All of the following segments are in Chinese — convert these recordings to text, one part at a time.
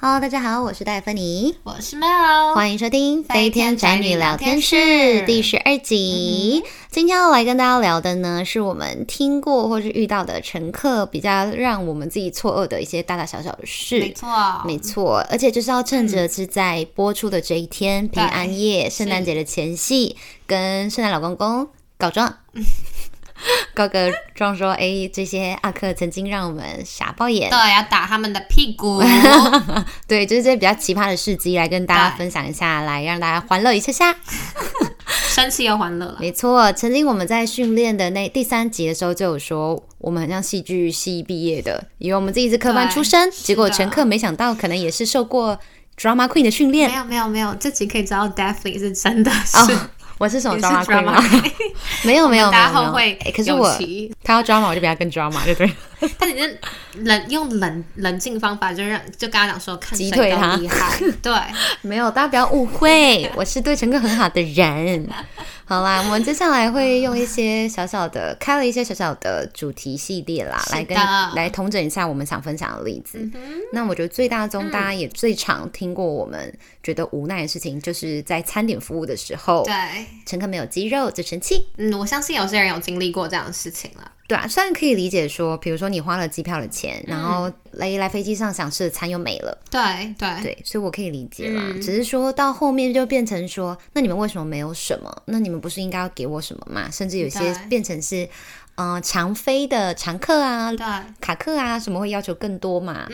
Hello， 大家好，我是戴芬妮，我是 Mel， 欢迎收听飞天宅女聊天室第12集。今天要来跟大家聊的呢，是我们听过或是遇到的乘客比较让我们自己错愕的一些大大小小的事。没错，而且就是要趁着是在播出的这一天，平安夜、圣诞节的前夕，跟圣诞老公公告状。告个状说这些阿克曾经让我们傻爆眼，对，要打他们的屁股对，就是这些比较奇葩的事迹来跟大家分享一下，来让大家欢乐一下下生气又欢乐了。没错，曾经我们在训练的那第3集的时候就有说，我们很像戏剧系毕业的，以为我们自己是科班出身，结果乘客没想到可能也是受过 Drama Queen 的训练。没有，这集可以知道 Daphne 是真的是我是什么 drama queen 吗？没有，大家后会有期。可是他要 drama 我就比他更 drama 就对了。但你用冷静方法就跟他讲说，看谁都厉害。对，没有，大家不要误会，我是对乘客很好的人。好啦，我们接下来会用一些小小的开了一些小小的主题系列啦，来统整一下我们想分享的例子。那我觉得最大宗大家也最常听过我们觉得无奈的事情，就是在餐点服务的时候，对乘客没有鸡肉就生气。我相信有些人有经历过这样的事情了。对啊，虽然可以理解说，比如说你花了机票的钱，然后来飞机上想吃的餐又没了，对，所以我可以理解啦。只是说到后面就变成说，那你们为什么没有什么？那你们不是应该要给我什么吗？甚至有些变成是常飞的常客啊，卡客啊，什么会要求更多嘛？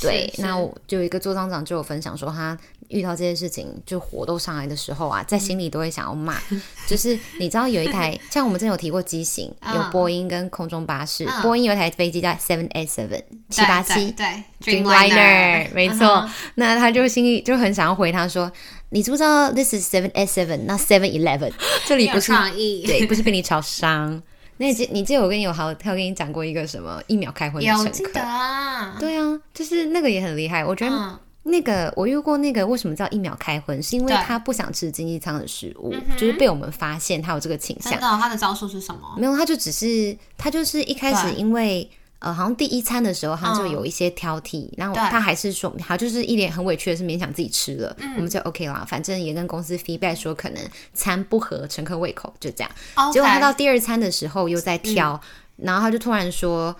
对。那我就有一个座舱长就有分享说，他遇到这些事情就火都上来的时候啊，在心里都会想要骂就是你知道有一台像我们之前有提过机型有波音跟空中巴士波音有一台飞机叫 787 787 Dreamliner 没错那他就心里就很想要回他说，你知不知道 this is 787 not 711 这里不是对，不是被你炒伤那你记得我跟你还有跟你讲过一个什么一秒开荤的乘客，记得啊，对啊，就是那个也很厉害，我觉得那个我遇过，那个为什么叫一秒开荤，是因为他不想吃经济舱的食物，就是被我们发现他有这个倾向。真的，他的招数是什么？没有，他就是一开始因为好像第1餐的时候他就有一些挑剔，然后他还是说他就是一脸很委屈的是勉强自己吃了，我们就 OK 啦，反正也跟公司 feedback 说可能餐不合乘客胃口就这样，结果他到第2餐的时候又在挑，然后他就突然说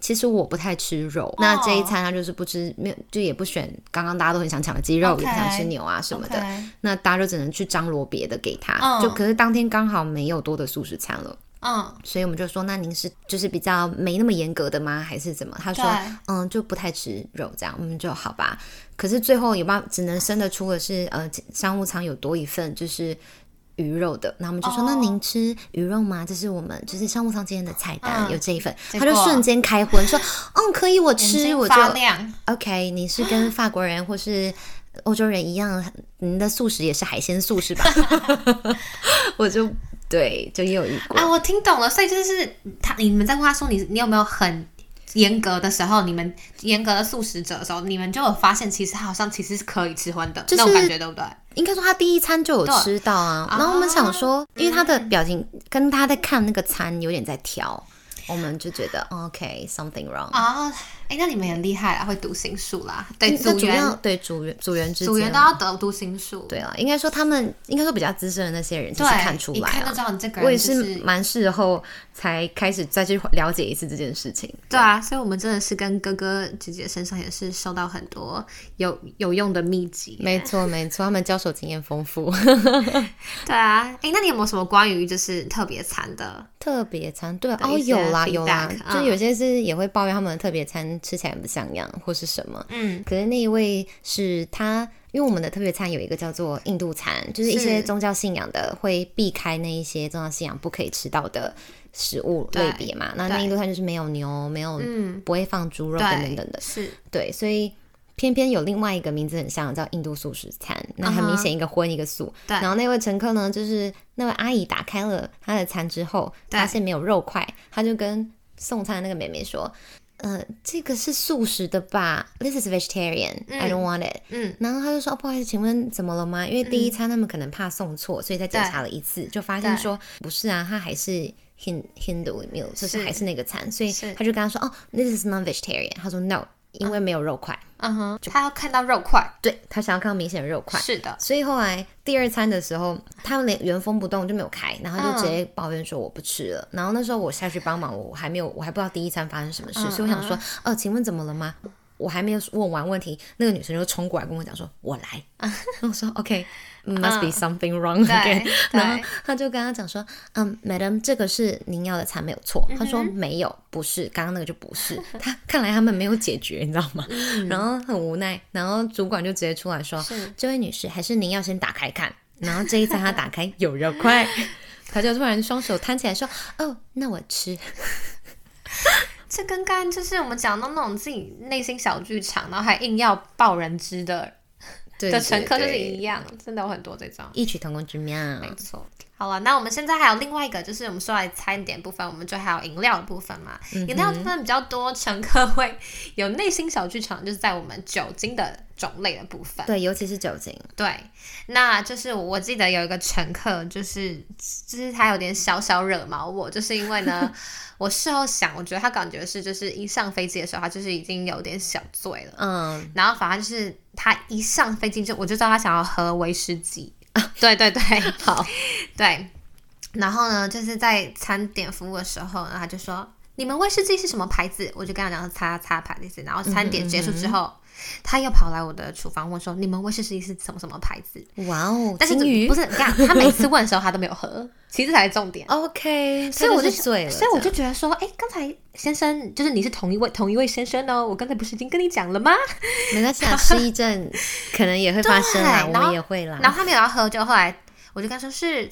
其实我不太吃肉，那这一餐他就是不吃，就也不选刚刚大家都很想抢的鸡肉，也不想吃牛啊什么的，那大家就只能去张罗别的给他，就可是当天刚好没有多的素食餐了，所以我们就说，那您是就是比较没那么严格的吗还是怎么？他说就不太吃肉这样，我们就好吧。可是最后只能生得出的是商务舱有多一份就是鱼肉的，然后我们就说那您吃鱼肉吗？这是我们就是商务舱今天的菜单有这一份，他就瞬间开荤说可以我吃，我就 OK 你是跟法国人或是欧洲人一样，您的素食也是海鲜素是吧我就对，就也有一个我听懂了，所以就是你们在问他说你有没有很严格的时候，你们严格的素食者的时候，你们就有发现其实好像其实是可以吃荤的、就是、那种感觉对不对？应该说他第1餐就有吃到啊，然后我们想说因为他的表情跟他在看那个餐有点在挑，我们就觉得 OK something wrong 那你们也厉害啦，会读心术啦，对组员之间，组员都要读心术。对啊，应该说应该说比较资深的那些人就是看出来，看得到你这个人、就是、我也是蛮事后才开始再去了解一次这件事情。对啊，所以我们真的是跟哥哥姐姐身上也是收到很多有用的秘籍。没错，他们交手经验丰富对啊，那你有没有什么关于就是特别餐对啊有啦，就有些是也会抱怨他们的特别餐吃起来不像样或是什么，可是那一位是他，因为我们的特别餐有一个叫做印度餐，就是一些宗教信仰的会避开那一些宗教信仰不可以吃到的食物类别嘛，那印度餐就是没有牛，没有、不会放猪肉等等等的，是对，所以偏偏有另外一个名字很像叫印度素食餐，那很明显一个荤一个素，然后那位乘客呢，就是那位阿姨打开了她的餐之后发现没有肉块，她就跟送餐的那个妹妹说这个是素食的吧 This is vegetarian、I don't want it、然后他就说不好意思请问怎么了吗？因为第1餐他们可能怕送错，所以再检查了一次就发现说不是啊，他还是 Hindu meal 就是还是那个餐，所以他就跟他说This is non-vegetarian 他说 No 因为没有肉块。嗯哼，他要看到肉块，对，他想要看到明显的肉块。是的，所以后来第二餐的时候，他们连原封不动就没有开，然后就直接抱怨说我不吃了。然后那时候我下去帮忙，我还不知道第一餐发生什么事，所以我想说，请问怎么了吗？我还没有问完问题，那个女生就冲过来跟我讲说我来我说 OK must be something wrong again 然后她就跟她讲说Madam 这个是您要的餐没有错她说没有不是刚刚那个就不是她看来他们没有解决你知道吗然后很无奈然后主管就直接出来说这位女士还是您要先打开看然后这一餐她打开有肉块她就突然双手摊起来说哦那我吃这跟刚刚就是我们讲到那种自己内心小剧场然后还硬要爆人知的乘客就是一样真的有很多这种异曲同工之妙没错好了那我们现在还有另外一个就是我们说来餐点部分我们就还有饮料的部分嘛饮料部分比较多乘客会有内心小剧场就是在我们酒精的种类的部分对尤其是酒精对那就是我记得有一个乘客就是他有点小小惹毛我就是因为呢我事后想我觉得他感觉是就是一上飞机的时候他就是已经有点小醉了然后反正就是他一上飞机我就知道他想要喝威士忌对对对好对然后呢就是在餐点服务的时候他就说你们威士忌是什么牌子我就跟他讲擦牌子然后餐点结束之后他又跑来我的厨房问说你们威士忌是什么什么牌子哇哦但是不是他每次问的时候他都没有喝其实才是重点 OK 所以我就醉了所以我就觉得说刚才先生就是你是同一位先生哦我刚才不是已经跟你讲了吗没关系啊失忆症可能也会发生啦我也会啦然后他没有要喝就后来我就跟他说是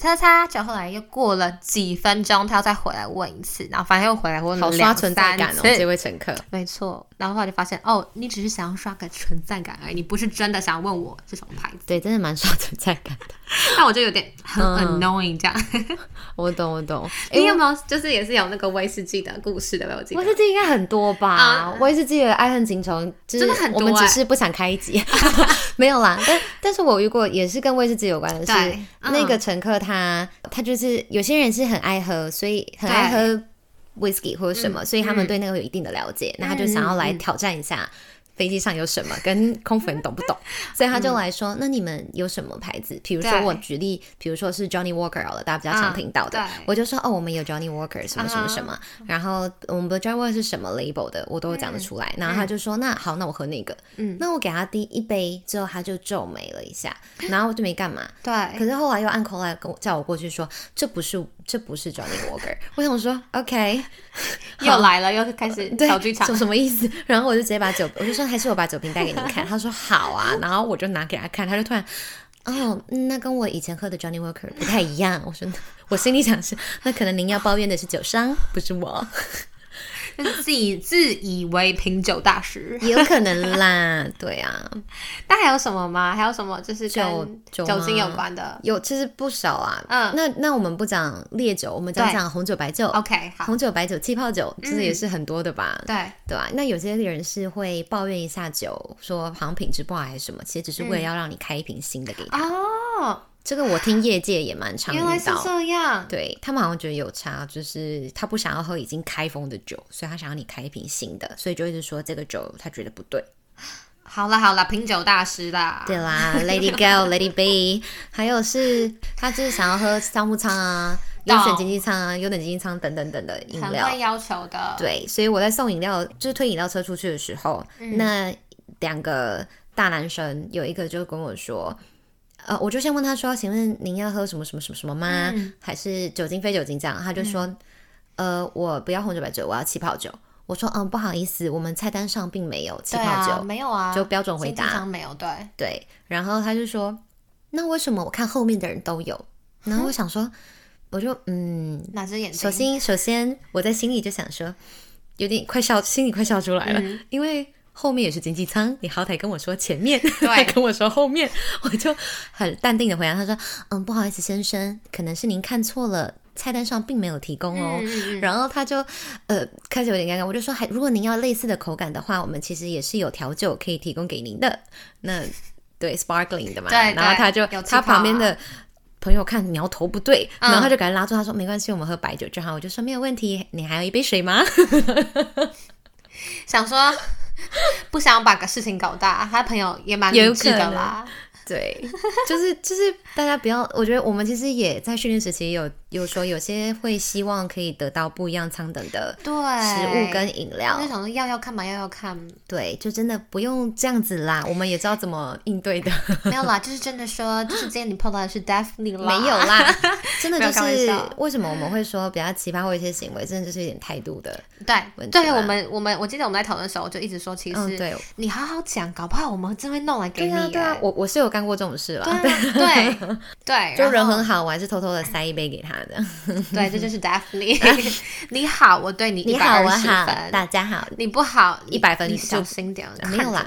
就后来又过了几分钟他要再回来问一次然后反正又回来问了两三次好刷存在感哦这位乘客没错然后后来就发现你只是想要刷个存在感而已你不是真的想问我是什么牌子对真的蛮刷存在感的那我就有点很 annoying 这样我懂你有没有就是也是有那个威士忌的故事的没有记得威士忌应该很多吧威士忌的爱恨情仇真的很多我们只是不想开一集没有啦但是我遇过也是跟威士忌有关的是那个乘客他就是有些人是很爱喝所以很爱喝 whisky 或者什么所以他们对那个有一定的了解那他就想要来挑战一下飞机上有什么跟空服人懂不懂所以他就来说那你们有什么牌子比如说我举例比如说是 Johnny Walker 好了大家比较常听到的我就说我们有 Johnny Walker 什么什么什么然后我们的 Johnny Walker 是什么 label 的我都讲得出来然后他就说那好那我喝那个那我给他第一杯之后他就皱眉了一下然后我就没干嘛对可是后来又按口来叫我过去说这不是 Johnny Walker 我想说 OK 又来了又开始小剧场什么意思然后我就直接把酒我就说还是我把酒瓶带给你看他说好啊然后我就拿给他看他就突然那跟我以前喝的 Johnny Walker 不太一样我说我心里想是那可能您要抱怨的是酒商不是我自以为品酒大师也有可能啦对啊那还有什么吗还有什么就是跟酒精有关的有其实不少啊那我们不讲烈酒我们讲红酒白酒 OK 好红酒白酒气泡酒这也是很多的吧对啊那有些人是会抱怨一下酒说好像品质不好还是什么其实只是为了要让你开一瓶新的给他这个我听业界也蛮常遇到原来是这样对他们好像觉得有差就是他不想要喝已经开封的酒所以他想要你开一瓶新的所以就一直说这个酒他觉得不对好啦品酒大师啦对啦 Lady Girl Lady B 还有是他就是想要喝商务舱啊优选经济舱啊优等经济舱等等等的饮料很会要求的对所以我在送饮料就是推饮料车出去的时候那两个大男生有一个就跟我说我就先问他说请问您要喝什么什么什么什么吗还是酒精非酒精这样他就说我不要红酒白酒我要气泡酒我说不好意思我们菜单上并没有气泡酒没有啊就标准回答经常没有对然后他就说那为什么我看后面的人都有然后我想说我就哪只眼睛首先我在心里就想说有点心里快笑出来了因为后面也是经济舱你好歹跟我说前面他跟我说后面我就很淡定的回答他说不好意思先生可能是您看错了菜单上并没有提供哦然后他就开始有点尴尬我就说如果您要类似的口感的话我们其实也是有调酒可以提供给您的那对 sparkling 的嘛对然后他就他旁边的朋友看苗头不对然后他就赶紧拉住他说没关系我们喝白酒就好我就说没有问题你还有一杯水吗想说不想把事情搞大，他朋友也蛮理智的啦。对，就是大家不要，我觉得我们其实也在训练时期有说，有些会希望可以得到不一样舱等的食物跟饮料，就想说要看嘛。对，就真的不用这样子啦，我们也知道怎么应对的。没有啦，就是真的说，就是今天你碰到的是 Daphne 啦，没有啦，真的就是为什么我们会说比较奇葩或一些行为，真的就是一点态度的问题。对，我记得我们在讨论的时候就一直说，其实、你好好讲，搞不好我们真会弄来给你、对啊，我是有干过这种事啦。对，就人很好，我还是偷偷的塞一杯给他的。对，这就是 Daphne。你好，我对你120分。你好，我好，大家好。你不好100分，你小心点。没有啦，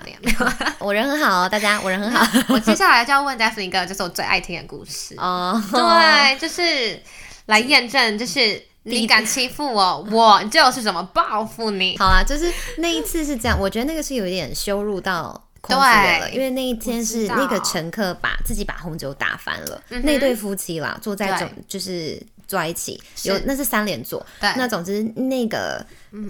我人很好哦，大家，我人很好。我接下来就要问 Daphne 一个，就是我最爱听的故事。哦，对，就是来验证，就是你敢欺负我，我就是怎么报复你。好啊，就是那一次是这样，我觉得那个是有一点羞辱到。对，因为那一天是那个乘客自己把红酒打翻了，那对夫妻啦坐在就是坐在一起，那是三连坐，那总之那个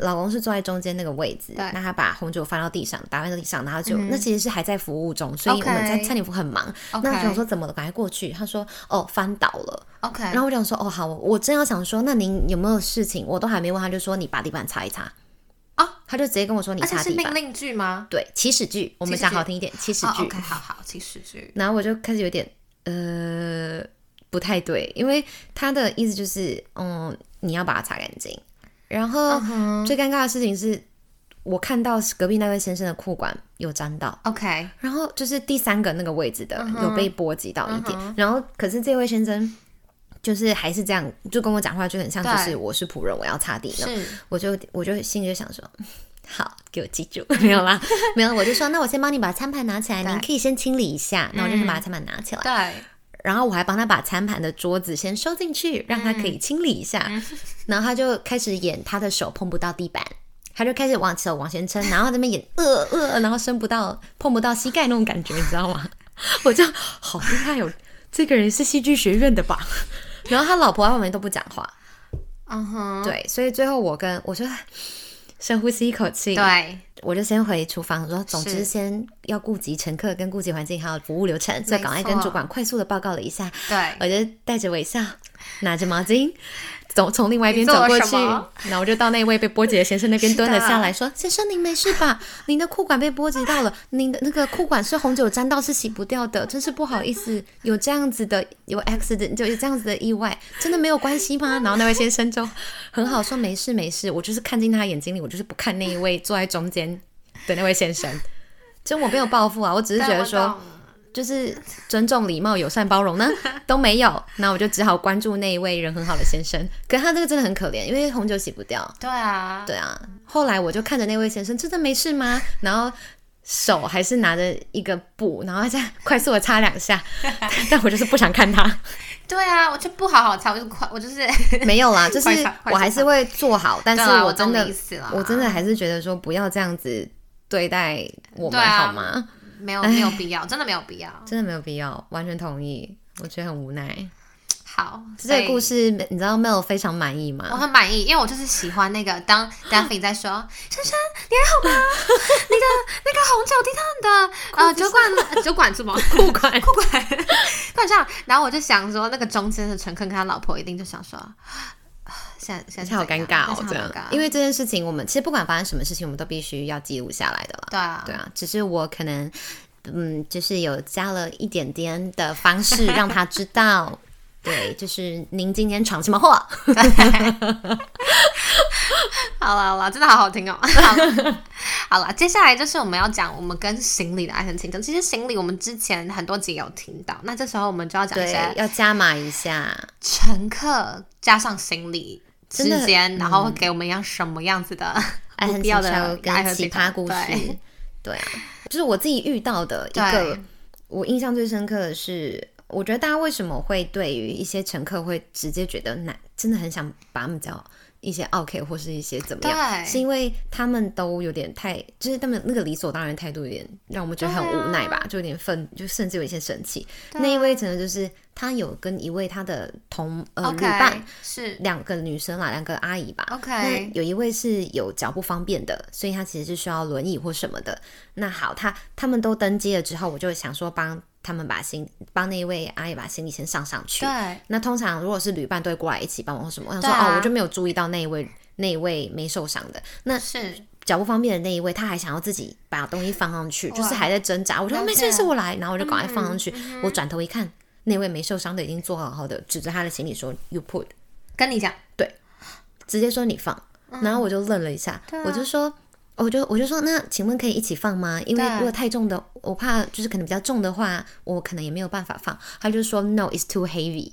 老公是坐在中间那个位置，那他把红酒打翻到地上，然后就那其实是还在服务中，所以我们在餐点服务很忙，那我想说怎么了，赶快过去，他说哦翻倒了。OK， 然后我想说哦好，我正要想说那您有没有事情，我都还没问，他就说你把地板擦一擦。哦，他就直接跟我说你擦地板。而且是命令句吗？对，起始句，我们讲好听一点，起始句。OK， 好，起始句。然后我就开始有点不太对，因为他的意思就是你要把它擦干净。然后最尴尬的事情是我看到隔壁那位先生的裤管有沾到。OK， 然后就是第三个那个位置的有被波及到一点，然后可是这位先生就是还是这样，就跟我讲话就很像，就是我是仆人，我要擦地呢。我就心里就想说，好，给我记住，没有啦，没有，我就说那我先帮你把餐盘拿起来，您可以先清理一下，然后我就先把餐盘拿起来，对，然后我还帮他把餐盘的桌子先收进去，让他可以清理一下，然后他就开始演他的手碰不到地板。他就开始手往前撑，然后在那边演然后碰不到膝盖那种感觉，你知道吗？我就好厉害哦，这个人是戏剧学院的吧？然后他老婆在旁边都不讲话，对，所以最后我就深呼吸一口气，对，我就先回厨房说，总之先要顾及乘客跟顾及环境还有服务流程，所以赶快跟主管快速的报告了一下，对，我就带着微笑拿着毛巾从另外一边走过去，然后我就到那位被波及的先生那边蹲了下来，说先生您没事吧？您的裤管被波及到了，您的那个裤管是红酒沾到，是洗不掉的，真是不好意思，有 accident， 就有这样子的意外，真的没有关系吗？然后那位先生就很好说没事，我就是看进他眼睛里，我就是不看那一位坐在中间的那位先生，就我没有报复啊，我只是觉得说就是尊重、礼貌、友善、包容呢都没有，那我就只好关注那一位人很好的先生。可是他这个真的很可怜，因为红酒洗不掉。对啊。后来我就看着那位先生，真的没事吗？然后手还是拿着一个布，然后再快速的擦两下，但我就是不想看他。对啊，我就不好好擦，我就是没有啦，就是我还是会做好，但是我真的还是觉得说不要这样子对待我们好吗？没有必要，真的没有必要，真的没有必要，完全同意，我觉得很无奈。好，这个故事你知道 Mel 非常满意吗？我很满意，因为我就是喜欢那个当 Daphne 在说珊珊你还好吗？你的那个红酒滴到你的酒管什么裤管上，然后我就想说那个中间的乘客跟他老婆一定就想说现在好尴尬哦，这样，因为这件事情我们其实不管发生什么事情我们都必须要记录下来的啦。对啊，只是我可能就是有加了一点点的方式让他知道对，就是您今天闯什么祸。好啦，真的好好听哦。好啦，接下来就是我们要讲我们跟行李的爱恨情仇。其实行李我们之前很多集有听到，那这时候我们就要讲一些，要加码一下乘客加上行李之间，然后会给我们一样什么样子的爱恨情仇跟奇葩故事。对啊，就是我自己遇到的一个，我印象最深刻的是。我觉得大家为什么会对于一些乘客会直接觉得真的很想把他们叫一些 OK 或是一些怎么样，是因为他们都有点太，就是他们那个理所当然态度有点让我们觉得很无奈吧，就有点愤，就甚至有一些生气。那一位真的就是他有跟一位他的女伴，是两个女生啦，两个阿姨吧。OK， 那有一位是有脚不方便的，所以他其实是需要轮椅或什么的。那好，他们都登机了之后，我就想说帮他们帮那一位阿姨把行李先上去。对，那通常如果是旅伴都会过来一起帮忙什么，我想说、我就没有注意到那一位没受伤的，那是脚不方便的那一位，他还想要自己把东西放上去，就是还在挣扎。我说没事没事，我来，然后我就赶快放上去。我转头一看，那位没受伤的已经坐好好的，指着他的行李说 "You put"， 跟你讲，对，直接说你放。然后我就愣了一下，我就说。我就说，那请问可以一起放吗？因为如果太重的，我怕就是可能比较重的话，我可能也没有办法放。他就说 ，No, it's too heavy，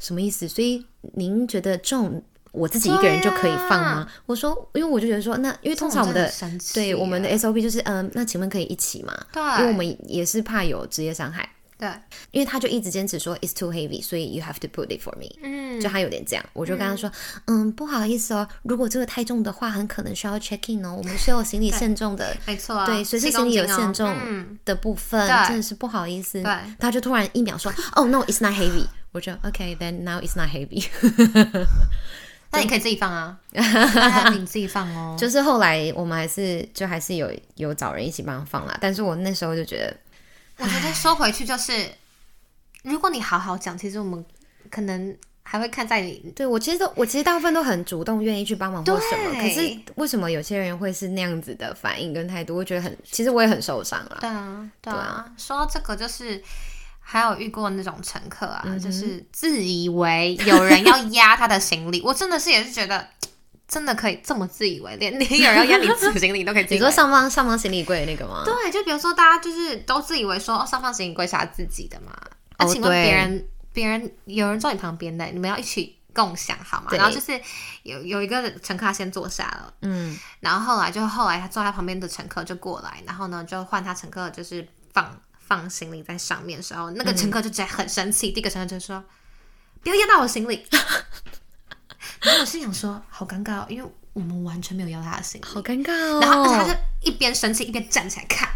什么意思？所以您觉得重，我自己一个人就可以放吗？我说，因为我就觉得说，那因为通常我们的对我们的 SOP 就是，那请问可以一起吗？对，因为我们也是怕有职业伤害。对，因为他就一直坚持说 it's too heavy， 所以 you have to put it for me。就他有点这样，我就跟他说，不好意思哦，如果这个太重的话，很可能需要 check in 哦，我们是有行李限重的，没错、啊，对，随时行李有限重的部分，真的是不好意思。对，他就突然一秒说，oh no it's not heavy， 我就 okay then now it's not heavy 。那你可以自己放啊，你自己放哦。就是后来我们还是有找人一起帮他放啦，但是我那时候就觉得。我觉得说回去就是，如果你好好讲，其实我们可能还会看在你。对，我其实大部分都很主动，愿意去帮忙或什么。可是为什么有些人会是那样子的反应跟态度？我觉得其实我也很受伤了。对啊。说到这个，就是还有遇过那种乘客啊，就是自以为有人要压他的行李，我真的是也是觉得。真的可以这么自以为，连有人要压你自己行李都可以自以为。你说上方行李柜那个吗？对，就比如说大家就是都自以为说上方行李柜是他自己的嘛。那、请问别人有人坐你旁边的，你们要一起共享好吗？然后就是有一个乘客他先坐下了，然后后来他坐他旁边的乘客就过来，然后呢就换他乘客就是放行李在上面的时候，那个乘客就直接很生气，第一个乘客就说："不要压到我行李。"然后我心想说好尴尬、哦、因为我们完全没有要他的行李，好尴尬哦。然后他就一边生气一边站起来看，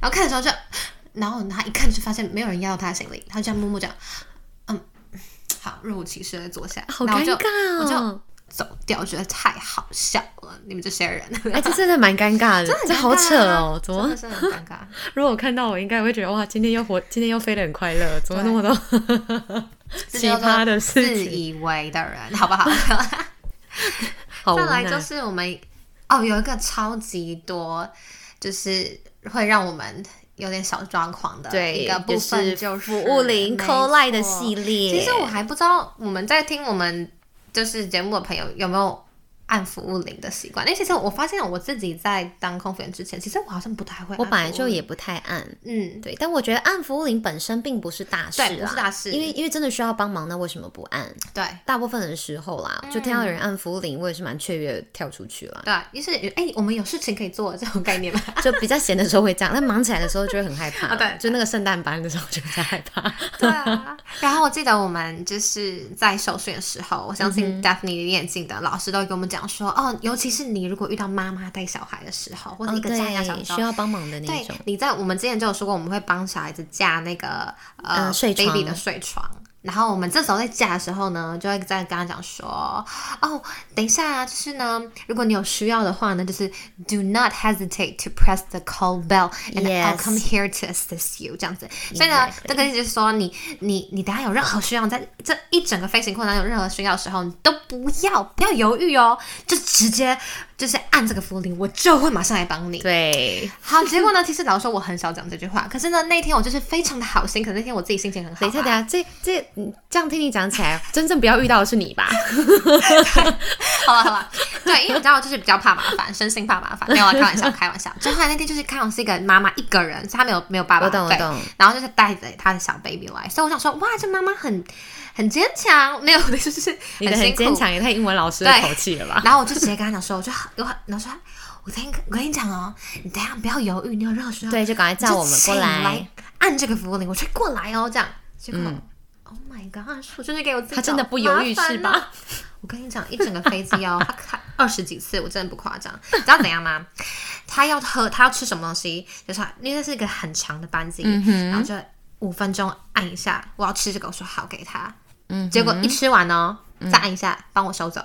然后看的时候就，然后他一看就发现没有人要他的行李，他就这样默默这样，好，若无其事的坐下，好尴尬哦。我就走掉，我觉得太好笑了，你们这些人，哎，这真的蛮尴尬的，真的很尴尬，这好扯哦，怎么真的是很尴尬？如果我看到，我应该会觉得哇，今天又飞得很快乐，怎么那么多奇葩的事情？自以为的人，好不好？好无奈。再来就是我们有一个超级多，就是会让我们。有点小抓狂的一个部分，就是服务铃 call line 的系列。其实我还不知道我们在听我们就是节目的朋友有没有按服务铃的习惯，因为其实我发现我自己在当空服员之前，其实我好像不太会按服务铃，我本来就也不太按，对。但我觉得按服务铃本身并不是大事啦，对，不是大事，因为真的需要帮忙，那为什么不按？对，大部分的时候啦，就听到有人按服务铃，我也是蛮雀跃跳出去啦。对，就是我们有事情可以做这种概念吧，就比较闲的时候会这样，但忙起来的时候就会很害怕、对，就那个圣诞班的时候就比较害怕。对啊，然后我记得我们就是在受训的时候，我相信 Daphne 眼镜的老师都给我们讲。说尤其是你如果遇到妈妈带小孩的时候，或者一个家人小时候需要帮忙的那种，对，你在我们之前就有说过，我们会帮小孩子架那个baby 的睡床，然后我们这时候在架的时候呢，就会在跟他讲说，等一下啊，就是呢，如果你有需要的话呢，就是 do not hesitate to press the call bell and、I'll come here to assist you 这样子。所以呢，这个意思就是说，你等一下有任何需要，在这一整个飞行过程有任何需要的时候，你都不要犹豫哦，就直接就是按这个服务铃，我就会马上来帮你。对，好，结果呢，其实老实说我很少讲这句话，可是呢，那天我就是非常的好心，可是那天我自己心情很好、啊。等一下，这。这样听你讲起来，真正不要遇到的是你吧？好了，对，因为你知道，就是比较怕麻烦，生性怕麻烦，没有开玩笑。就后来那天就是刚好是一个妈妈一个人，所以她没有爸爸，我懂。然后就是带着她的小 baby 来，所以我想说，哇，这妈妈很坚强，没有的就是你的很坚强也太英文老师的口气了吧？然后我就直接跟她讲说，我说。我跟你讲哦，你等一下不要犹豫，你有任何需要，对，就赶快叫我们过来按这个服务铃，我去过来哦，这样。结果 Oh my gosh！ 我真的给我自己，他真的不犹豫是吧？我跟你讲，一整个飞机哦，他开20几次，我真的不夸张。你知道怎样吗？他要吃什么东西，就是因为这是一个很长的班机，然后就5分钟按一下，我要吃这个，我说好给他，结果一吃完哦，再按一下帮我收走。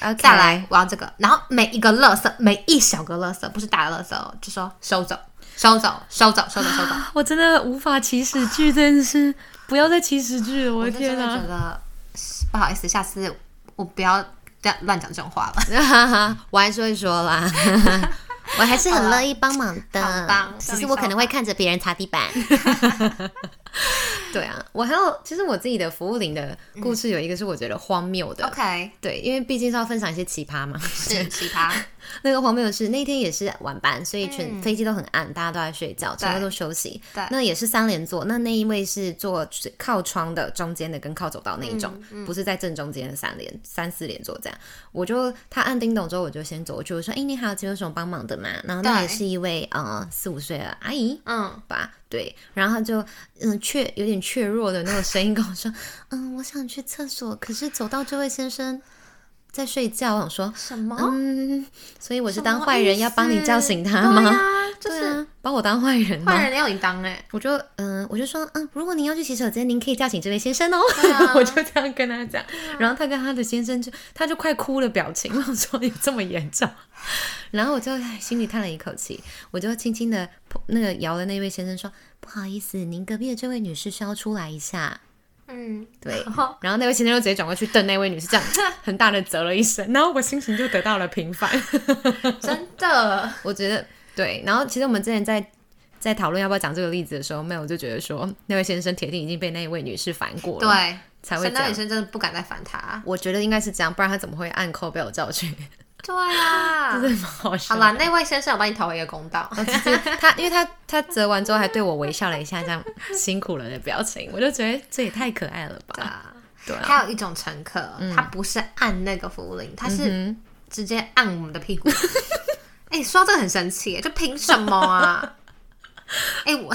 Okay. 再来我要这个，然后每一个垃圾，每一小个垃圾，不是大垃圾哦，就说收走收走收走收走收走。我真的无法起始句，真的是不要再起始句了，我的天哪，我真的觉得不好意思，下次我不要乱讲这种话了。我还是会说啦。我还是很乐意帮忙的，很棒，只是我可能会看着别人擦地板。对啊，我还有，其实我自己的服务铃的故事有一个是我觉得荒谬的。OK，对，因为毕竟是要分享一些奇葩嘛。是奇葩。那个荒谬是那天也是晚班，所以全飞机都很暗，大家都在睡觉，大家都休息。对，那也是3连座，那一位是坐靠窗的、中间的跟靠走道那一种，不是在正中间的3、4连座这样。我就他按叮咚之后，我就先走过去，我说：“哎、欸，你好，有什么帮忙的吗？”然后那也是一位4、5岁的阿姨，吧。对，然后就有点怯弱的那种声音跟我说，我想去厕所，可是走到这位先生在睡觉。我想说什么？所以我是当坏人要帮你叫醒他吗？对啊，就是把我当坏人吗？坏人要你当欸。我就说，如果您要去洗手间，您可以叫醒这位先生哦。啊、我就这样跟他讲，然后他跟他的先生他就快哭了表情，我说有这么严重？然后我就心里叹了一口气，我就轻轻的摇的那位先生说，不好意思，您隔壁的这位女士需要出来一下。对。然后那位先生就直接转过去瞪那位女士，这样很大的啧了一声，然后我心情就得到了平反。真的，我觉得对。然后其实我们之前在讨论要不要讲这个例子的时候，没有，就觉得说那位先生铁定已经被那位女士烦过了，对，才会这样。那女生真的不敢再烦他，我觉得应该是这样，不然他怎么会按扣被我叫去？对啊，真的蛮好笑。好啦，那位先生，我帮你讨回一个公道。因为他折完之后还对我微笑了一下，这样辛苦了的表情，我就觉得这也太可爱了吧。对啊，还有一种乘客，他不是按那个服务铃，他是直接按我们的屁股。说到这个很神奇，就凭什么啊？我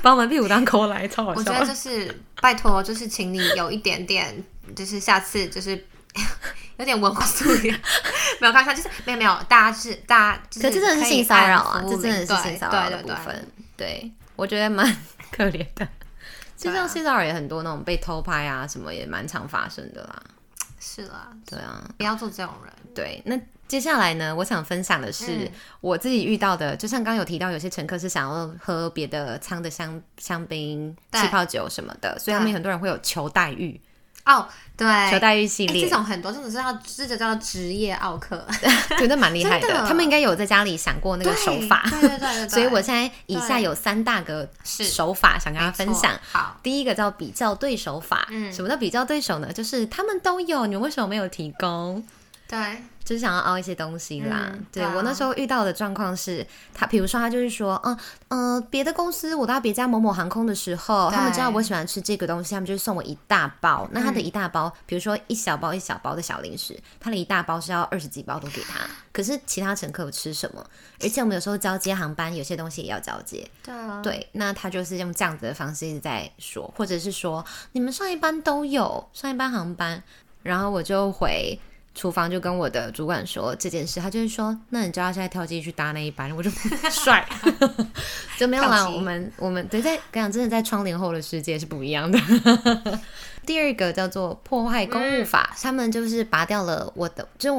把我们屁股当狗来，超好笑。我觉得就是拜托，就是请你有一点点，就是下次就是有点文化素养。没有看看，就是没有，大家就是可是这真的是性骚扰啊，这真的是性骚扰的部分。对，我觉得蛮可怜的。就像性骚扰也很多那种被偷拍啊什么也蛮常发生的啦。是啦，对啊，不要做这种人。对，那接下来呢，我想分享的是我自己遇到的，就像刚刚有提到，有些乘客是想要喝别的舱的香槟、气泡酒什么的，所以他们很多人会有求待遇。对，求待遇系列，这种很多，这种这就叫职业奥客。觉得蛮厉害 的，他们应该有在家里想过那个手法。对。所以我现在以下有3大个手法想跟大家分享。好，第一个叫比较对手法。什么叫比较对手呢？就是他们都有，你为什么没有提供？对，就是想要凹一些东西啦。对，我那时候遇到的状况是，他比如说他就是说，别的公司我到别家某某航空的时候，他们知道我喜欢吃这个东西，他们就送我1大包。那他的1大包，比如说1小包1小包的小零食，他的1大包是要20几包都给他。可是其他乘客有吃什么？而且我们有时候交接航班，有些东西也要交接。对，那他就是用这样子的方式一直在说，或者是说你们上一班都有，上一班航班。然后我就回厨房就跟我的主管说这件事，他就是说，那你就要现在跳机去搭那一班。我就帅。就没有啦，我们对，在跟讲真的，在窗帘后的世界是不一样的。第二个叫做破坏公务法，他们就是拔掉了我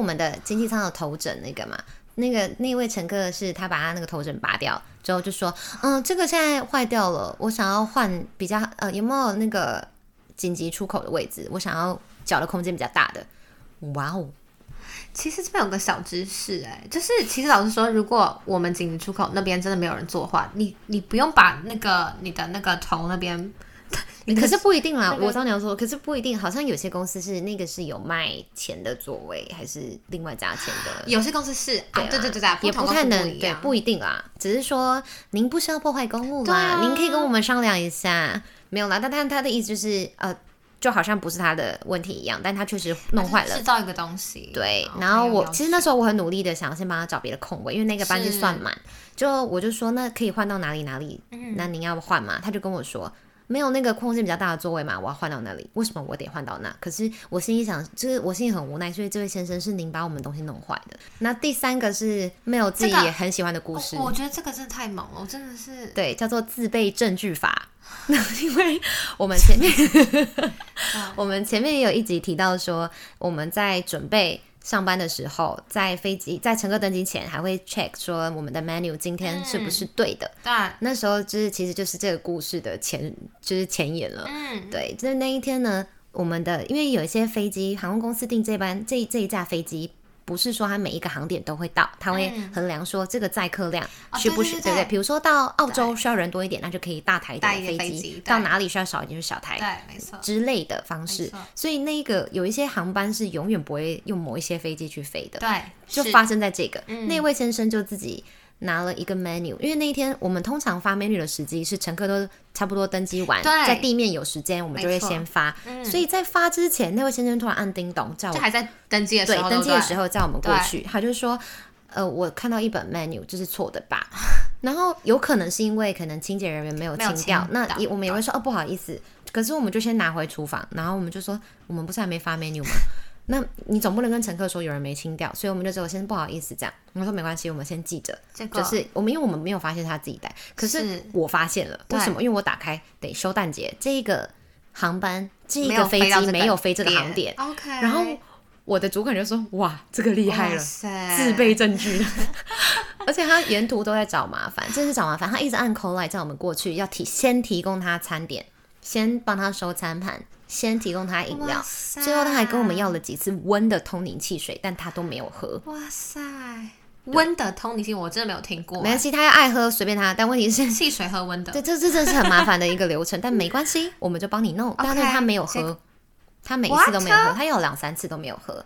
们的经济舱的头枕那个嘛，那位乘客是他把他那个头枕拔掉之后就说，这个现在坏掉了，我想要换比较有没有那个紧急出口的位置，我想要脚的空间比较大的。哇哦！其实这边有个小知识就是其实老实说，如果我们紧急出口那边真的没有人做的话，你不用把你的那个头那边，可是不一定啦。我知道你要说，可是不一定，好像有些公司是那个是有卖钱的座位，还是另外加钱的。有些公司是对，也不太能，对，不一定啦。只是说您不需要破坏公务啦，您可以跟我们商量一下。没有啦，但他的意思就是就好像不是他的问题一样，但他确实弄坏了，制造一个东西。对，然后我其实那时候我很努力的想要先帮他找别的空位，因为那个班是算满，我就说那可以换到哪里哪里，那您要换吗？他就跟我说没有那个空间比较大的座位嘛，我要换到那里，为什么我得换到那？可是我心里想，就是我心里很无奈，所以这位先生是您把我们东西弄坏的。那第三个是没有自己也很喜欢的故事、我觉得这个真的太猛了，我真的是对，叫做自备证据法。因为我们前面我们前面也有一集提到说，我们在准备上班的时候，在飞机在乘客登机前还会 check 说我们的 menu 今天是不是对的、对，那时候就是其实就是这个故事的前言了、对，就是那一天呢，我们的因为有一些飞机航空公司订这一架飞机不是说它每一个航点都会到，它会衡量说这个载客量需不需、对对对，比如说到澳洲需要人多一点，那就可以大台一点的飞机，到哪里需要少一点就小台，对，没错之类的方式。所以那个有一些航班是永远不会用某一些飞机去飞的，对，就发生在这个、那位先生就自己拿了一个 menu， 因为那一天我们通常发 menu 的时机是乘客都差不多登机完，在地面有时间我们就会先发、所以在发之前那位先生突然按叮咚叫我，就还在登机的时候，对，登机的时候叫我们过去，他就说我看到一本 menu 就是错的吧，然后有可能是因为可能清洁人员没有清掉，那我们也会说不好意思，可是我们就先拿回厨房，然后我们就说我们不是还没发 menu 吗？那你总不能跟乘客说有人没清掉，所以我们就说先不好意思这样，我说没关系，我们先记着，就是我们因为我们没有发现他自己带，可是我发现了，为什么？因为我打开得休蛋节这个航班这个飞机没有飞这个航点，然后我的主管就说哇这个厉害了，自备证据而且他沿途都在找麻烦，真是找麻烦，他一直按 call line 叫我们过去，要先提供他餐点，先帮他收餐盘，先提供他饮料，最后他还跟我们要了几次温的通灵汽水，但他都没有喝。哇塞，温的通灵汽水我真的没有听过、没关系，他爱喝随便他，但问题是汽水喝温的，对，这真的是很麻烦的一个流程但没关系，我们就帮你弄、但是他没有喝，他每一次都没有喝，他有2-3次都没有喝，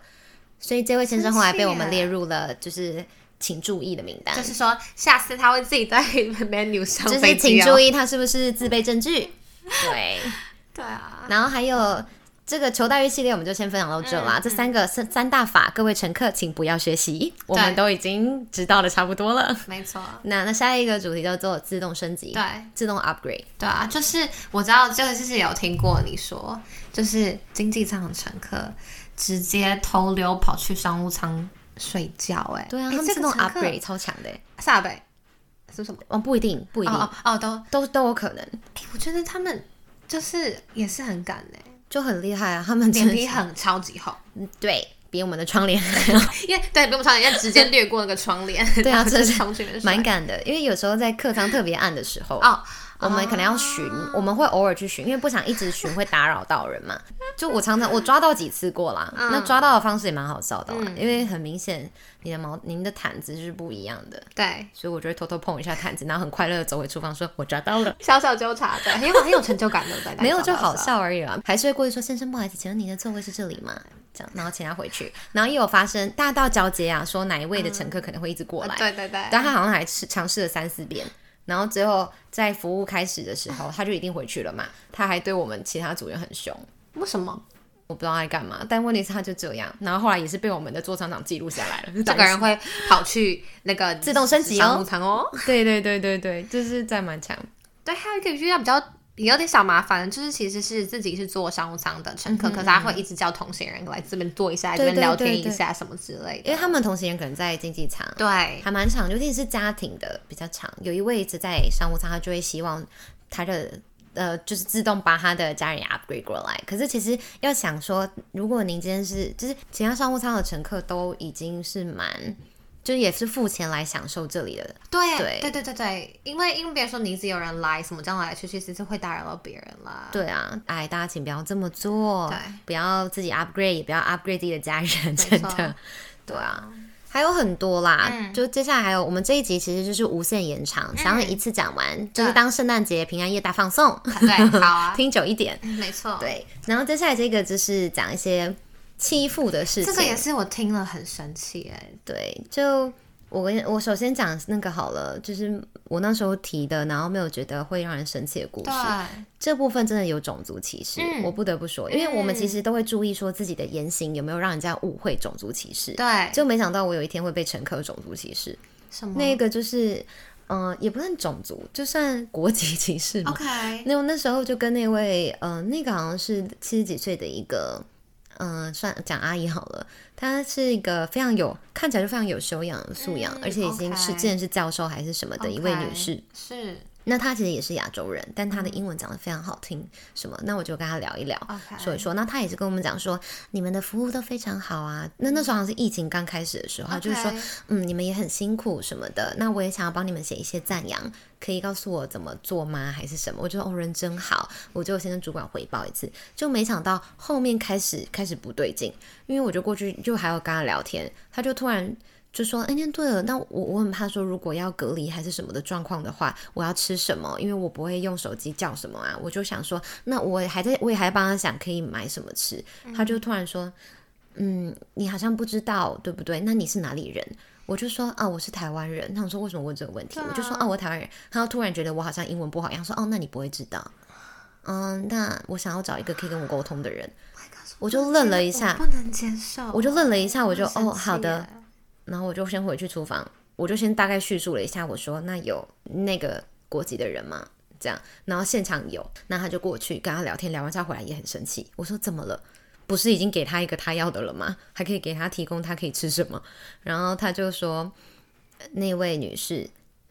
所以这位先生后来被我们列入了就是请注意的名单，就是说下次他会自己在 menu 上飞机、就是请注意他是不是自备证据对对啊，然后还有这个求待遇系列我们就先分享到这啦、这三大法各位乘客请不要学习，我们都已经知道的差不多了，没错。那下一个主题叫做自动升级，对，自动 upgrade。 对啊，就是我知道这个就是有听过你说，就是经济舱的乘客直接偷溜跑去商务舱睡觉，对啊，他们自动 upgrade 超强的，下辈是什么？不一定都有可能。我觉得他们就是也是很敢的，就很厉害啊，他们脸皮很超级厚，对，比我们的窗帘还要对，比我们窗帘直接掠过那个窗帘对啊，这是蛮敢的。因为有时候在客舱特别暗的时候我们可能要巡，我们会偶尔去巡，因为不想一直巡会打扰到人嘛就我抓到几次过啦、那抓到的方式也蛮好笑的啦、因为很明显您的毯子是不一样的，对，所以我就会偷偷碰一下毯子，然后很快乐的走回厨房说我抓到了，小小纠察，对，很有成就感的没有，就好笑而已啦还是会过去说先生不好意思，请问您的座位是这里吗？这样，然后请他回去。然后也有发生大到交接啊，说哪一位的乘客可能会一直过来，对对对，但他好像还尝试了3-4遍，然后最后在服务开始的时候他就一定回去了嘛，他还对我们其他组员很凶，为什么我不知道他在干嘛，但问题是他就这样，然后后来也是被我们的座舱长记录下来了，这个人会跑去那个自动升级商务舱对对对对对，就是在蛮强。对，还有一个比较有点小麻烦，就是其实是自己是坐商务舱的乘客，可是他会一直叫同行人来这边坐一下，这边聊天一下什么之类的，因为他们同行人可能在经济舱，对，还蛮长，尤其是家庭的比较长。有一位一直在商务舱，他就会希望他的就是自动把他的家人 upgrade 过来，可是其实要想说，如果您今天是就是其他商务舱的乘客都已经是蛮。就是也是付钱来享受这里的，对对对对对，因为别人说你一直有人来什么这样来去其实会打扰到别人啦，对啊，哎，大家请不要这么做，对，不要自己 upgrade 也不要 upgrade 自己的家人，真的，对啊，还有很多啦、就接下来还有我们这一集其实就是无限延长、想要一次讲完，就是当圣诞节平安夜大放送，对，好啊听久一点、没错，对，然后接下来这个就是讲一些欺负的事情，这个也是我听了很生气对，就我首先讲那个好了，就是我那时候提的，然后没有觉得会让人生气的故事，这部分真的有种族歧视、我不得不说，因为我们其实都会注意说自己的言行有没有让人家误会种族歧视，对，就没想到我有一天会被乘客种族歧视。什么？那个就是也不算种族，就算国籍歧视嘛。Okay. 那时候就跟那位那个好像是70几岁的一个算讲阿姨好了，她是一个非常有看起来就非常有修养素养，而且已经是之前是教授还是什么的一位女士。是。那她其实也是亚洲人，但她的英文讲得非常好听什么，那我就跟她聊一聊，所以说那她也是跟我们讲说你们的服务都非常好啊，那时候好像是疫情刚开始的时候，她就是说你们也很辛苦什么的，那我也想要帮你们写一些赞扬，可以告诉我怎么做吗还是什么，我就说人真好，我就先跟主管回报一次，就没想到后面开始不对劲，因为我就过去就还有跟她聊天，她就突然就说对了，那我很怕说如果要隔离还是什么的状况的话，我要吃什么，因为我不会用手机叫什么啊，我就想说那我也还帮他想可以买什么吃，他就突然说你好像不知道对不对，那你是哪里人，我就说我是台湾人，他想说为什么问这个问题，我就说我台湾人，他突然觉得我好像英文不好一样，说那你不会知道那我想要找一个可以跟我沟通的人，我就愣了一下，我不能接受，我就愣了一下，我就好的，然后我就先回去厨房，我就先大概叙述了一下，我说那有那个国籍的人吗这样，然后现场有，那他就过去跟他聊天，聊完之后回来也很生气，我说怎么了，不是已经给他一个他要的了吗，还可以给他提供他可以吃什么，然后他就说那位女士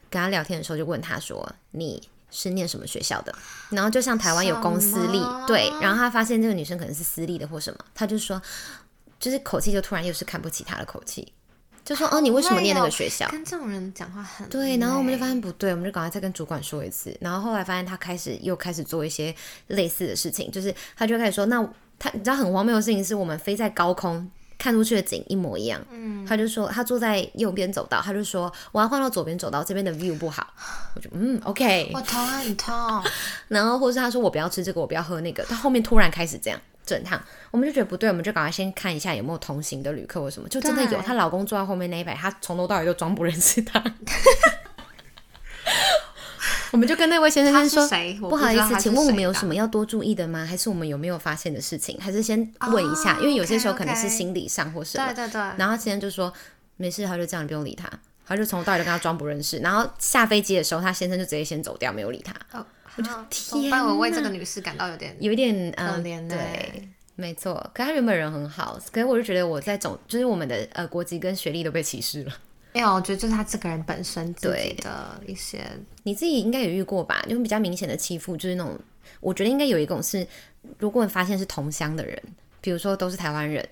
跟他聊天的时候就问他说你是念什么学校的，然后就像台湾有公私立，对，然后他发现这个女生可能是私立的或什么，他就说就是口气就突然又是看不起他的口气，就说你为什么念那个学校，跟这种人讲话很对，然后我们就发现不对，我们就赶快再跟主管说一次，然后后来发现他又开始做一些类似的事情，就是他就开始说那他你知道很荒谬的事情是我们飞在高空看出去的景一模一样，他就说他坐在右边走道，他就说我要换到左边走道，这边的 view 不好，我就OK 我头很痛然后或是他说我不要吃这个我不要喝那个，他后面突然开始这样整趟，我们就觉得不对，我们就赶快先看一下有没有同行的旅客或什么，就真的有，她老公坐在后面那一排，她从头到尾都装不认识他我们就跟那位先生说不好意思请问我们有什么要多注意的吗，还是我们有没有发现的事情，还是先问一下，因为有些时候可能是心理上或什么，对对对，然后先生就说没事，他就这样不用理他，他就从头到尾就跟他装不认识，然后下飞机的时候他先生就直接先走掉没有理他我就天哪，我为这个女士感到有点可怜，对，没错。可是她原本人很好，可是我就觉得我在就是我们的国籍跟学历都被歧视了。没有，我觉得就是她这个人本身自己的一些，你自己应该有遇过吧？就比较明显的欺负，就是那种我觉得应该有一种是，如果你发现是同乡的人，比如说都是台湾人。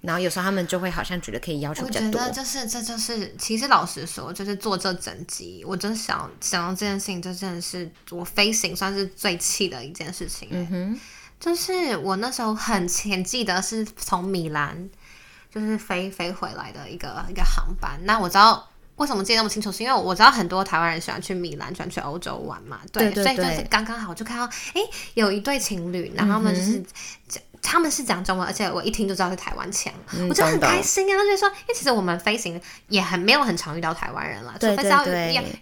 然后有时候他们就会好像觉得可以要求比较多，我觉得这就是其实老实说就是做这整集我真想到这件事情，这真的是我飞行算是最气的一件事情，就是我那时候很记得是从米兰就是飞回来的一个航班，那我知道为什么记得那么清楚是因为我知道很多台湾人喜欢去米兰喜欢去欧洲玩嘛， 对，所以就是刚刚好就看到有一对情侣，然后他们就是他们是讲中文，而且我一听就知道是台湾腔，我就很开心啊！就说，因为其实我们飞行也没有很常遇到台湾人了，除非是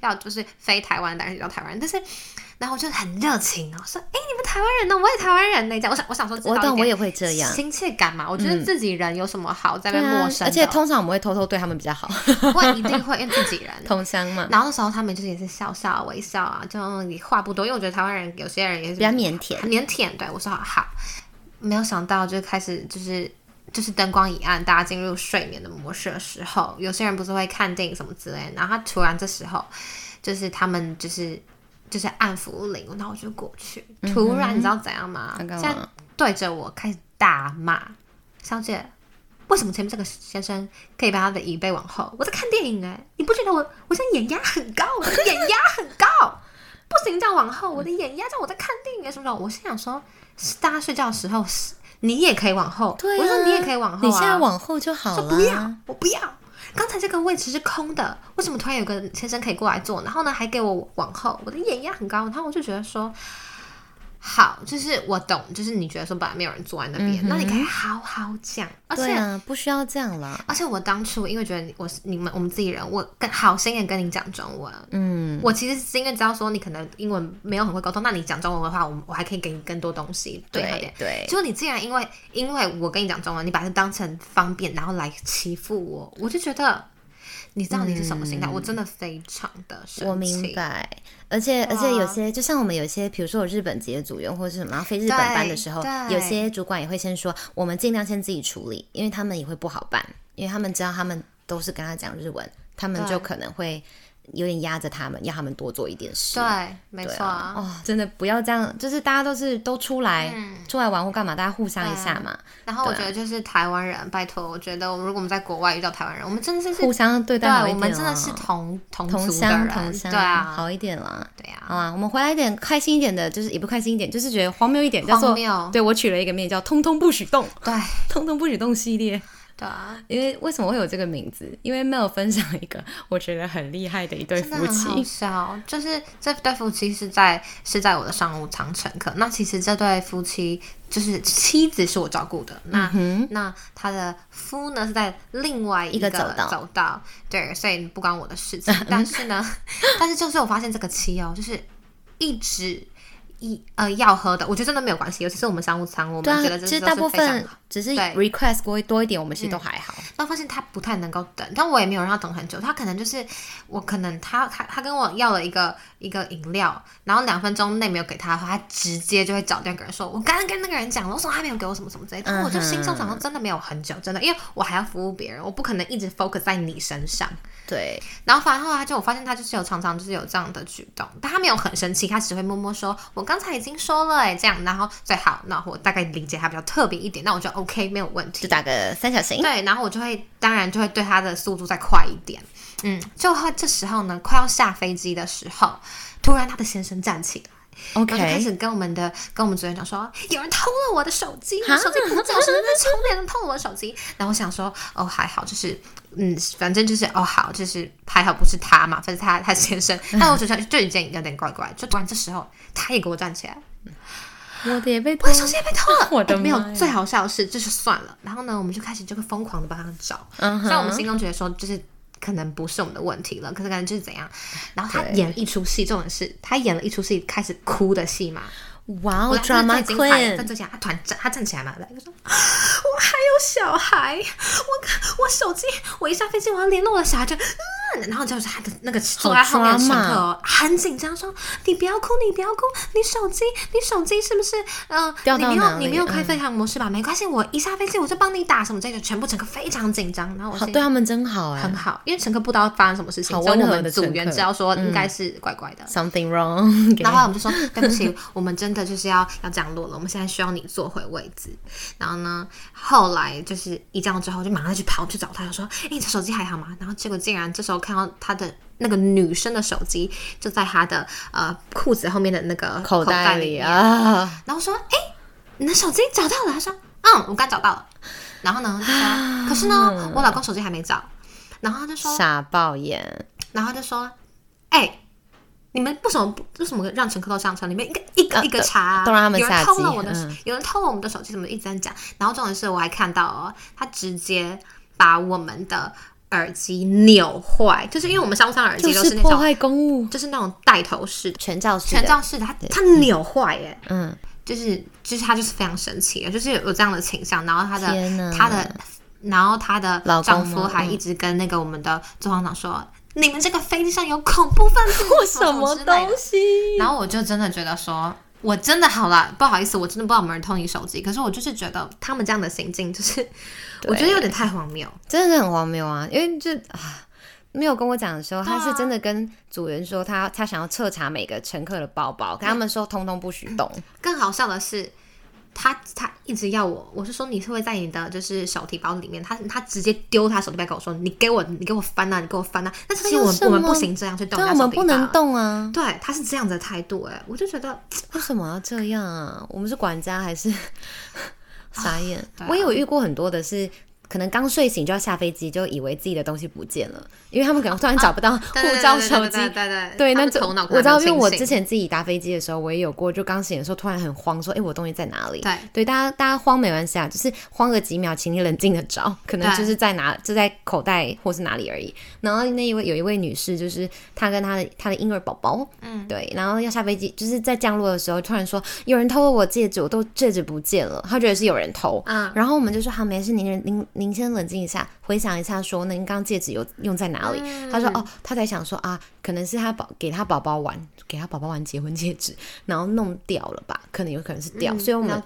要就是飞台湾，当然遇到台湾人。但是，然后我就很热情啊，我说：“你们台湾人呢？我也台湾人呢。”这样，我想说，我懂，我也会这样，亲切感嘛。我觉得自己人有什么好在被陌生的？而且通常我们会偷偷对他们比较好，我一定会，因为自己人同乡嘛。然后那时候他们就是也是笑笑微笑啊，就你话不多，因为我觉得台湾人有些人也是比较腼腆。对我说好。没有想到就开始就是灯光一暗大家进入睡眠的模式的时候，有些人不是会看电影什么之类的，然后他突然这时候就是他们就是按服务铃，然后我就过去，突然你知道怎样吗，现在对着我开始大骂，小姐为什么前面这个先生可以把他的椅背往后，我在看电影你不觉得我现在眼压很高，我的眼压很高不行这样往后，我的眼压这样我在看电影什么的，我现在想说大家睡觉的时候你也可以往后，对、啊、我说你也可以往后你现在往后就好了，说我不要刚才这个位置是空的，为什么突然有个先生可以过来坐，然后呢还给我往后，我的眼压很高，然后我就觉得说好，就是我懂，就是你觉得说本来没有人坐在那边，那你可以好好讲，而且对啊不需要这样了，而且我当初因为觉得我们自己人，我好心也跟你讲中文，我其实是因为知道说你可能英文没有很会沟通，那你讲中文的话我还可以给你更多东西，对，就你既然因为我跟你讲中文你把它当成方便然后来欺负我，我就觉得你知道你是什么心态、我真的非常的生气。我明白，而且有些就像我们有些比如说有日本籍的组员或是什么，然后飞日本班的时候，有些主管也会先说我们尽量先自己处理，因为他们也会不好办，因为他们知道他们都是跟他讲日文，他们就可能会有点压着他们，要他们多做一点事。对，没错、真的不要这样，就是大家都出来、出来玩或干嘛，大家互相一下嘛。然后我觉得就是台湾人，拜托，我觉得如果我们在国外遇到台湾人，我们真的是互相对待好一点，对，我们真的是同族的人，同乡对啊，好一点啦，对啊，好啊，我们回来一点开心一点的，就是也不开心一点，就是觉得荒谬一点，叫做对我取了一个名叫通通不许动，对，通通不许动系列。对啊，因为为什么会有这个名字？因为 Mel 分享一个我觉得很厉害的一对夫妻，真的很好笑。就是这对夫妻是在我的商务舱乘客。那其实这对夫妻就是妻子是我照顾的，那他的夫呢是在另外一个走道，对，所以不关我的事情。但是就是我发现这个妻哦，就是一直。要喝的我觉得真的没有关系，尤其是我们商务舱，我们觉得这都是非常好。其实大部分只是 request 会多一点，我们其实都还好。但发现他不太能够等，但我也没有让他等很久，他可能就是我可能他跟我要了一个饮料，然后2分钟内没有给他的话，他直接就会找那个人说我刚刚跟那个人讲了，我说他没有给我什么什么之类的，我就心中想说真的没有很久，真的，因为我还要服务别人，我不可能一直 focus 在你身上。对，然后反正后来我发现他就是有常常就是有这样的举动，但他没有很生气，他只会默默说我刚才已经说了这样，然后最好那我大概理解他比较特别一点，那我就 OK 没有问题，就打个3小星。对，然后我就会当然就会对他的速度再快一点，就这时候呢快要下飞机的时候，突然他的先生站起来，然后就开始跟我们主任讲说有人偷了我的手机，我手机不见，我手机在充电，偷了我的手机。然后我想说还好，就是反正就是好，就是还好不是他嘛，反正他先生。但我觉得就已经有点怪怪，就突然这时候他也给我站起来，我的也被偷了，我手机也被偷了，我的没有。最好笑的是就是算了，然后呢我们就开始就会疯狂的帮他找，虽然我们心中觉得说就是可能不是我们的问题了，可是感觉就是怎样。然后他演了一出戏，重点是他演了一出戏开始哭的戏嘛。哇、wow, ，Drama Queen！ 他站起来嘛，就说：“我还有小孩，我手机，我一下飞机我要联络我的小孩就，然后就是他的那个坐在后面的乘客、很紧张，说：你不要哭，你不要哭，你手机是不是掉到哪里？你没有开飞行模式吧？没关系，我一下飞机我就帮你打什么这个，全部乘客非常紧张。然后我对他们真好哎、很好，因为乘客不知道发生什么事情，所以我们组员只要说应该是怪怪的 ，something wrong。然后我们就说：对不起，我们真的。就是要降落了，我们现在需要你坐回位置。然后呢，后来就是一降落之后，就马上去跑去找他，说：“你的手机还好吗？”然后结果竟然这时候看到他的那个女生的手机就在他的裤子后面的那个口袋里面啊。然后说：“你的手机找到了？”他说：“我刚找到了。”然后呢，他说：“可是呢，我老公手机还没找。”然后他就说：“傻爆眼。”然后就说：“你们为什么让乘客都上车？你们一个查、都让他们下机。有人偷了我们的手机，怎么一直在讲？然后重点是我还看到他直接把我们的耳机扭坏，就是因为我们商务舱耳机都是那种破坏公务，就是那种带头式的全罩式的，他扭坏耶。就是他就是非常神奇的，就是有这样的倾向。然后他的丈夫还一直跟那个我们的座舱长说。你们这个飞机上有恐怖分子或什么东西，然后我就真的觉得说，我真的好了，不好意思，我真的不知道有没有人偷你手机，可是我就是觉得他们这样的行径，就是我觉得有点太荒谬，真的很荒谬啊！因为没有跟我讲的时候，他是真的跟组员说他想要彻查每个乘客的包包，跟他们说通通不许动。更好笑的是。他一直要我是说你是会在你的就是手提包里面，他直接丢他手提包给我说你给我翻啊，你给我翻啊！那其实我们不行这样去动人家手提包，我们不能动啊。对，他是这样的态度我就觉得为什么要这样啊？我们是管家还是傻眼？我也有遇过很多的是。可能刚睡醒就要下飞机，就以为自己的东西不见了，因为他们可能突然找不到护照、手机。对，那我知道，因为我之前自己搭飞机的时候，我也有过，就刚醒的时候突然很慌，说：“我东西在哪里？”对，大家慌没关系啊，就是慌个几秒，请你冷静的找，可能就是就在口袋或是哪里而已。然后有一位女士，就是她跟她的婴儿宝宝，对，然后要下飞机，就是在降落的时候突然说有人偷了我戒指，我都戒指不见了，她觉得是有人偷，然后我们就说：“好，没事，您。”您先冷静一下，回想一下说那刚刚戒指有用在哪里、嗯、他说哦，他才想说啊，可能是他给他宝宝玩，结婚戒指然后弄掉了吧，可能有可能是掉、嗯、所以我们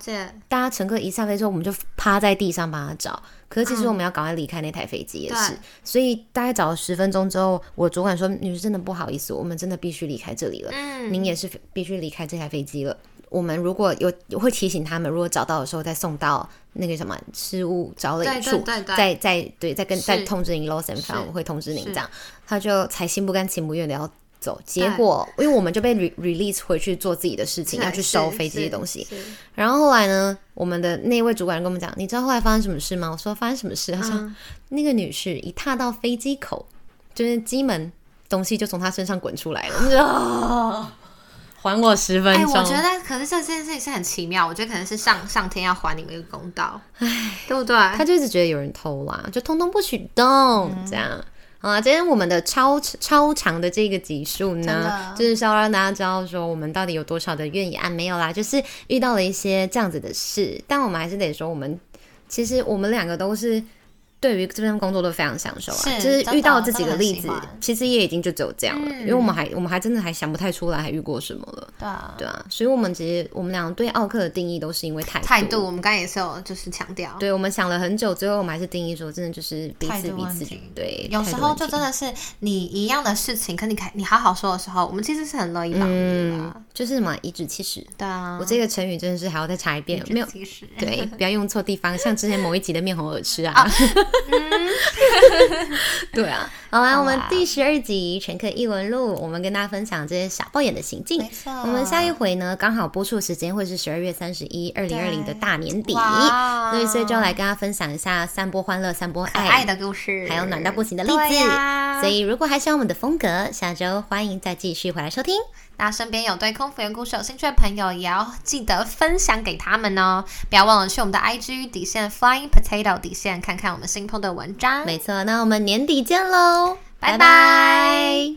大家乘客一下飞之后我们就趴在地上帮他找，可是其实我们要赶快离开那台飞机也是、嗯、所以大概找了10分钟之后，我主管说女士真的不好意思，我们真的必须离开这里了、嗯、您也是必须离开这台飞机了，我们如果有会提醒他们，如果找到的时候再送到那个什么失物找了一处，再通知您 lost and found， 我会通知您这样。他就才心不甘情不愿的要走，结果因为我们就被 release 回去做自己的事情，要去收飞机的东西。然后后来呢，我们的那位主管跟我们讲，你知道后来发生什么事吗？我说发生什么事？他说、那个女士一踏到飞机口，就是机门，东西就从她身上滚出来了。我们就还我10分钟、欸、我觉得可是这件事情是很奇妙，我觉得可能是上天要还你们一个公道，对不对？他就一直觉得有人偷啦，就通通不许动、嗯、这样。好啦，今天我们的超长的这个集数呢，就是要让大家知道说我们到底有多少的怨言。没有啦，就是遇到了一些这样子的事，但我们还是得说我们两个都是对于这份工作都非常享受啊，就是遇到自己的例子其实也已经就只有这样了、嗯、因为我们还真的还想不太出来还遇过什么了，对啊，所以我们两个对奥克的定义都是因为态度，我们刚才也是有就是强调，对，我们想了很久，最后我们还是定义说真的就是彼此，对，有时候就真的是你一样的事情，可你好好说的时候，我们其实是很乐意帮你的、嗯、就是什么颐指气使，对啊，我这个成语真的是还要再查一遍，没有，对，不要用错地方，像之前某一集的面红耳赤啊、哦嗯、对啊，好啦，我们第12集乘客异闻录，我们跟大家分享这些小爆眼的行径。我们下一回呢，刚好播出时间会是12月31 2020的大年底，所以就来跟大家分享一下散播欢乐散播爱的故事，还有暖到不行的例子、啊、所以如果还喜欢我们的风格，下周欢迎再继续回来收听。那身边有对空服员故事有兴趣的朋友，也要记得分享给他们哦，不要忘了去我们的 IG _ Flying Potato 看看我们新 po 的文章。没错，那我们年底见喽，拜拜。